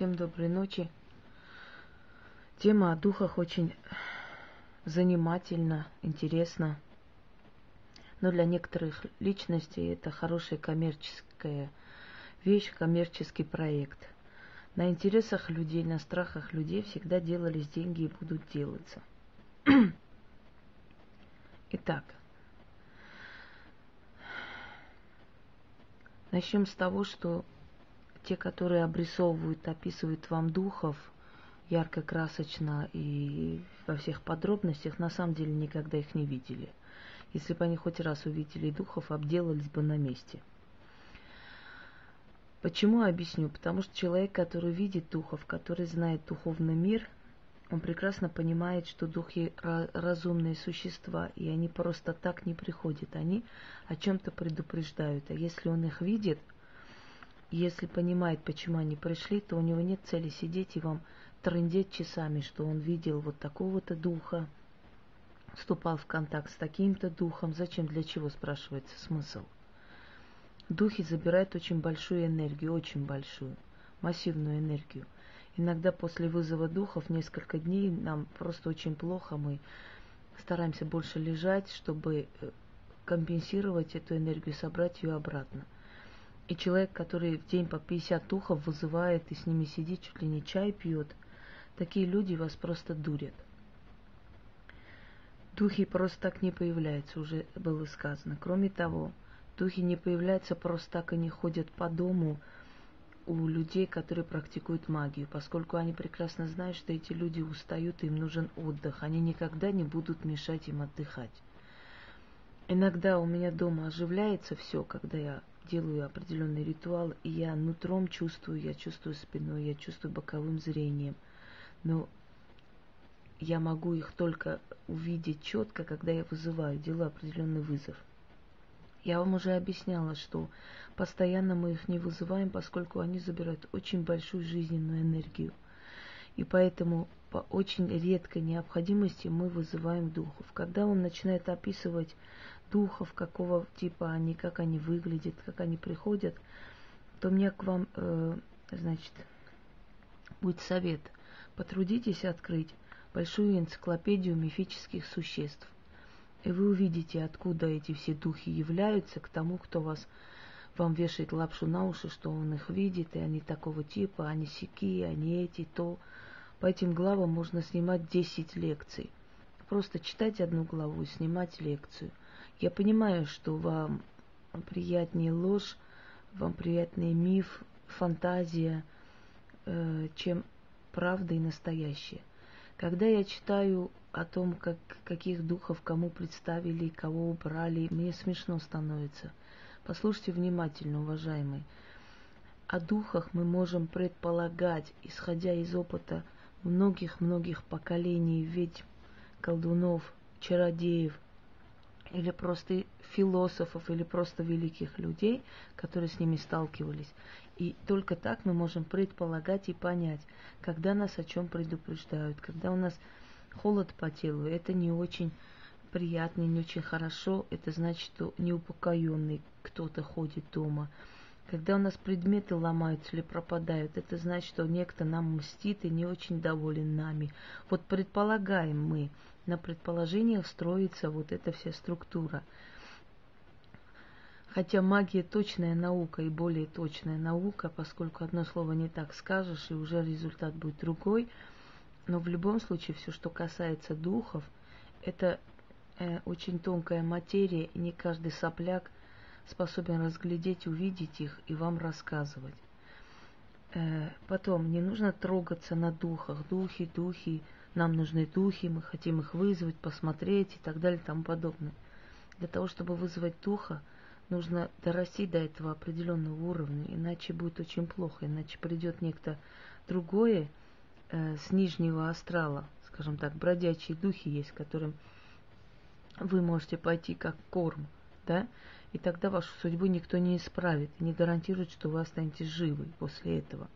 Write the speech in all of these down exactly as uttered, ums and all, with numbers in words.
Всем доброй ночи. Тема о духах очень занимательна, интересна. Но для некоторых личностей это хорошая коммерческая вещь, коммерческий проект. На интересах людей, на страхах людей всегда делались деньги и будут делаться. Итак, начнем с того, что те, которые обрисовывают, описывают вам духов ярко, красочно и во всех подробностях, на самом деле никогда их не видели. Если бы они хоть раз увидели духов, обделались бы на месте. Почему? Объясню. Потому что человек, который видит духов, который знает духовный мир, он прекрасно понимает, что духи разумные существа, и они просто так не приходят. Они о чем-то предупреждают. А если он их видит, если понимает, почему они пришли, то у него нет цели сидеть и вам трындеть часами, что он видел вот такого-то духа, вступал в контакт с таким-то духом. Зачем, для чего, спрашивается смысл. Духи забирают очень большую энергию, очень большую, массивную энергию. Иногда после вызова духов несколько дней нам просто очень плохо, мы стараемся больше лежать, чтобы компенсировать эту энергию, собрать ее обратно. И человек, который в день по пятьдесят духов вызывает и с ними сидит, чуть ли не чай пьет, такие люди вас просто дурят. Духи просто так не появляются, уже было сказано. Кроме того, духи не появляются просто так и не ходят по дому у людей, которые практикуют магию, поскольку они прекрасно знают, что эти люди устают, им нужен отдых, они никогда не будут мешать им отдыхать. Иногда у меня дома оживляется все, когда я делаю определенный ритуал, и я нутром чувствую, я чувствую спиной, я чувствую боковым зрением. Но я могу их только увидеть четко, когда я вызываю, делаю определенный вызов. Я вам уже объясняла, что постоянно мы их не вызываем, поскольку они забирают очень большую жизненную энергию. И поэтому по очень редкой необходимости мы вызываем духов. Когда он начинает описывать духов, какого типа они, как они выглядят, как они приходят, то у меня к вам, э, значит, будет совет. Потрудитесь открыть большую энциклопедию мифических существ. И вы увидите, откуда эти все духи являются, к тому, кто вас, вам вешает лапшу на уши, что он их видит, и они такого типа, они сяки, они эти, то. По этим главам можно снимать десять лекций. Просто читать одну главу и снимать лекцию. Я понимаю, что вам приятнее ложь, вам приятнее миф, фантазия, э, чем правда и настоящее. Когда я читаю о том, как, каких духов кому представили, кого убрали, мне смешно становится. Послушайте внимательно, уважаемые. О духах мы можем предполагать, исходя из опыта многих-многих поколений ведьм, колдунов, чародеев, или просто философов, или просто великих людей, которые с ними сталкивались. И только так мы можем предполагать и понять, когда нас о чем предупреждают, когда у нас холод по телу, это не очень приятно, не очень хорошо, это значит, что неупокоенный кто-то ходит дома. Когда у нас предметы ломаются или пропадают, это значит, что некто нам мстит и не очень доволен нами. Вот предполагаем мы, на предположениях строится вот эта вся структура. Хотя магия точная наука и более точная наука, поскольку одно слово не так скажешь, и уже результат будет другой. Но в любом случае, все, что касается духов, это э, очень тонкая материя, и не каждый сопляк способен разглядеть, увидеть их и вам рассказывать. Э, потом, не нужно трогаться на духах. Духи, духи, нам нужны духи, мы хотим их вызвать, посмотреть и так далее и тому подобное. Для того, чтобы вызвать духа, нужно дорасти до этого определенного уровня, иначе будет очень плохо, иначе придет некто другое, с нижнего астрала, скажем так, бродячие духи есть, которым вы можете пойти как корм, да, и тогда вашу судьбу никто не исправит, не гарантирует, что вы останетесь живы после этого.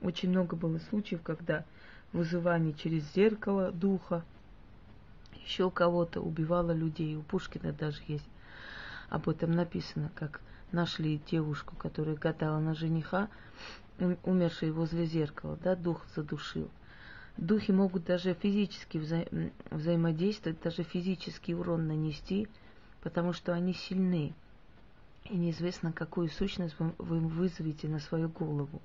Очень много было случаев, когда вызывание через зеркало духа, еще кого-то убивало людей, у Пушкина даже есть об этом написано, как нашли девушку, которая гадала на жениха, умерший возле зеркала, да, дух задушил. Духи могут даже физически вза... взаимодействовать, даже физический урон нанести, потому что они сильны. И неизвестно, какую сущность вы вызовете на свою голову.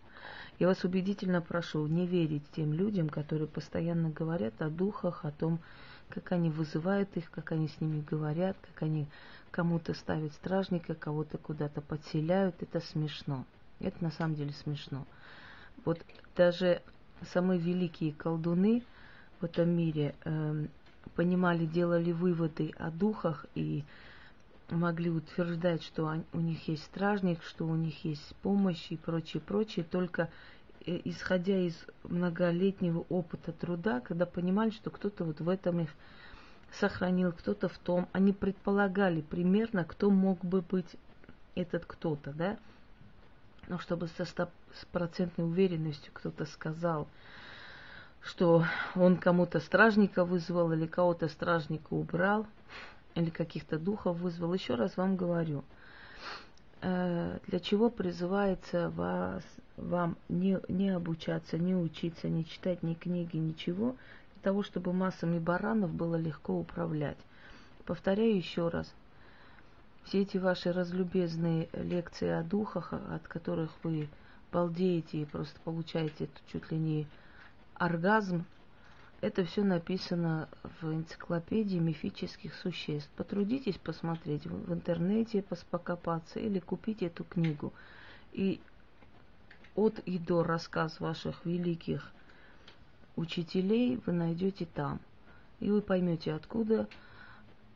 Я вас убедительно прошу не верить тем людям, которые постоянно говорят о духах, о том, как они вызывают их, как они с ними говорят, как они кому-то ставят стражника, кого-то куда-то подселяют. Это смешно. Это на самом деле смешно. Вот даже самые великие колдуны в этом мире э, понимали, делали выводы о духах и могли утверждать, что они, у них есть стражник, что у них есть помощь и прочее, прочее, только э, исходя из многолетнего опыта труда, когда понимали, что кто-то вот в этом их сохранил, кто-то в том, они предполагали примерно, кто мог бы быть этот кто-то, да, но чтобы со стопроцентной уверенностью кто-то сказал, что он кому-то стражника вызвал или кого-то стражника убрал, или каких-то духов вызвал. Еще раз вам говорю, для чего призывается вас, вам не, не обучаться, не учиться, не читать ни книги, ничего, для того, чтобы массами баранов было легко управлять. Повторяю еще раз. Все эти ваши разлюбезные лекции о духах, от которых вы балдеете и просто получаете чуть ли не оргазм, это все написано в энциклопедии мифических существ. Потрудитесь посмотреть в интернете, покопаться или купить эту книгу. И от и до рассказ ваших великих учителей вы найдете там. И вы поймете, откуда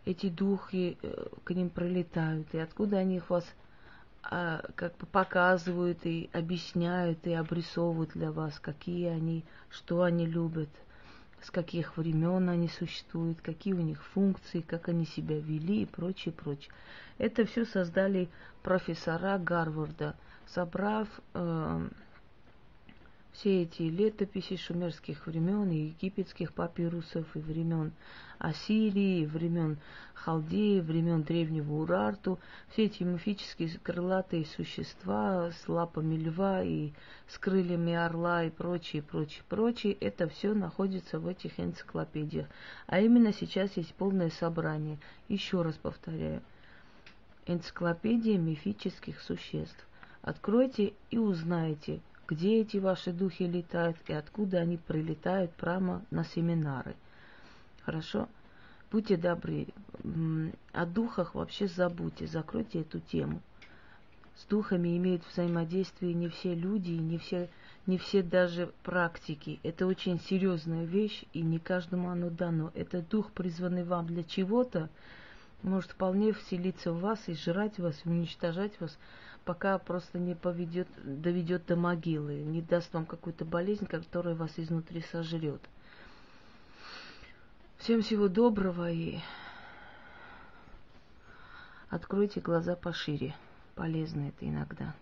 эти духи к ним прилетают, и откуда они их вас а, как бы показывают и объясняют, и обрисовывают для вас, какие они, что они любят, с каких времен они существуют, какие у них функции, как они себя вели и прочее, прочее. Это все создали профессора Гарварда, собрав э, все эти летописи шумерских времен, и египетских папирусов, и времен Ассирии, и времен Халдеи, времен древнего Урарту, все эти мифические крылатые существа с лапами льва и с крыльями орла и прочее, прочее, прочее, это все находится в этих энциклопедиях. А именно сейчас есть полное собрание. Еще раз повторяю. Энциклопедия мифических существ. Откройте и узнаете, где эти ваши духи летают и откуда они прилетают прямо на семинары. Хорошо? Будьте добры. О духах вообще забудьте, закройте эту тему. С духами имеют взаимодействие не все люди и не все, не все даже практики. Это очень серьезная вещь, и не каждому оно дано. Этот дух, призванный вам для чего-то, может вполне вселиться в вас и жрать вас, и уничтожать вас, пока просто не поведет, доведет до могилы, не даст вам какую-то болезнь, которая вас изнутри сожрет. Всем всего доброго и откройте глаза пошире. Полезно это иногда.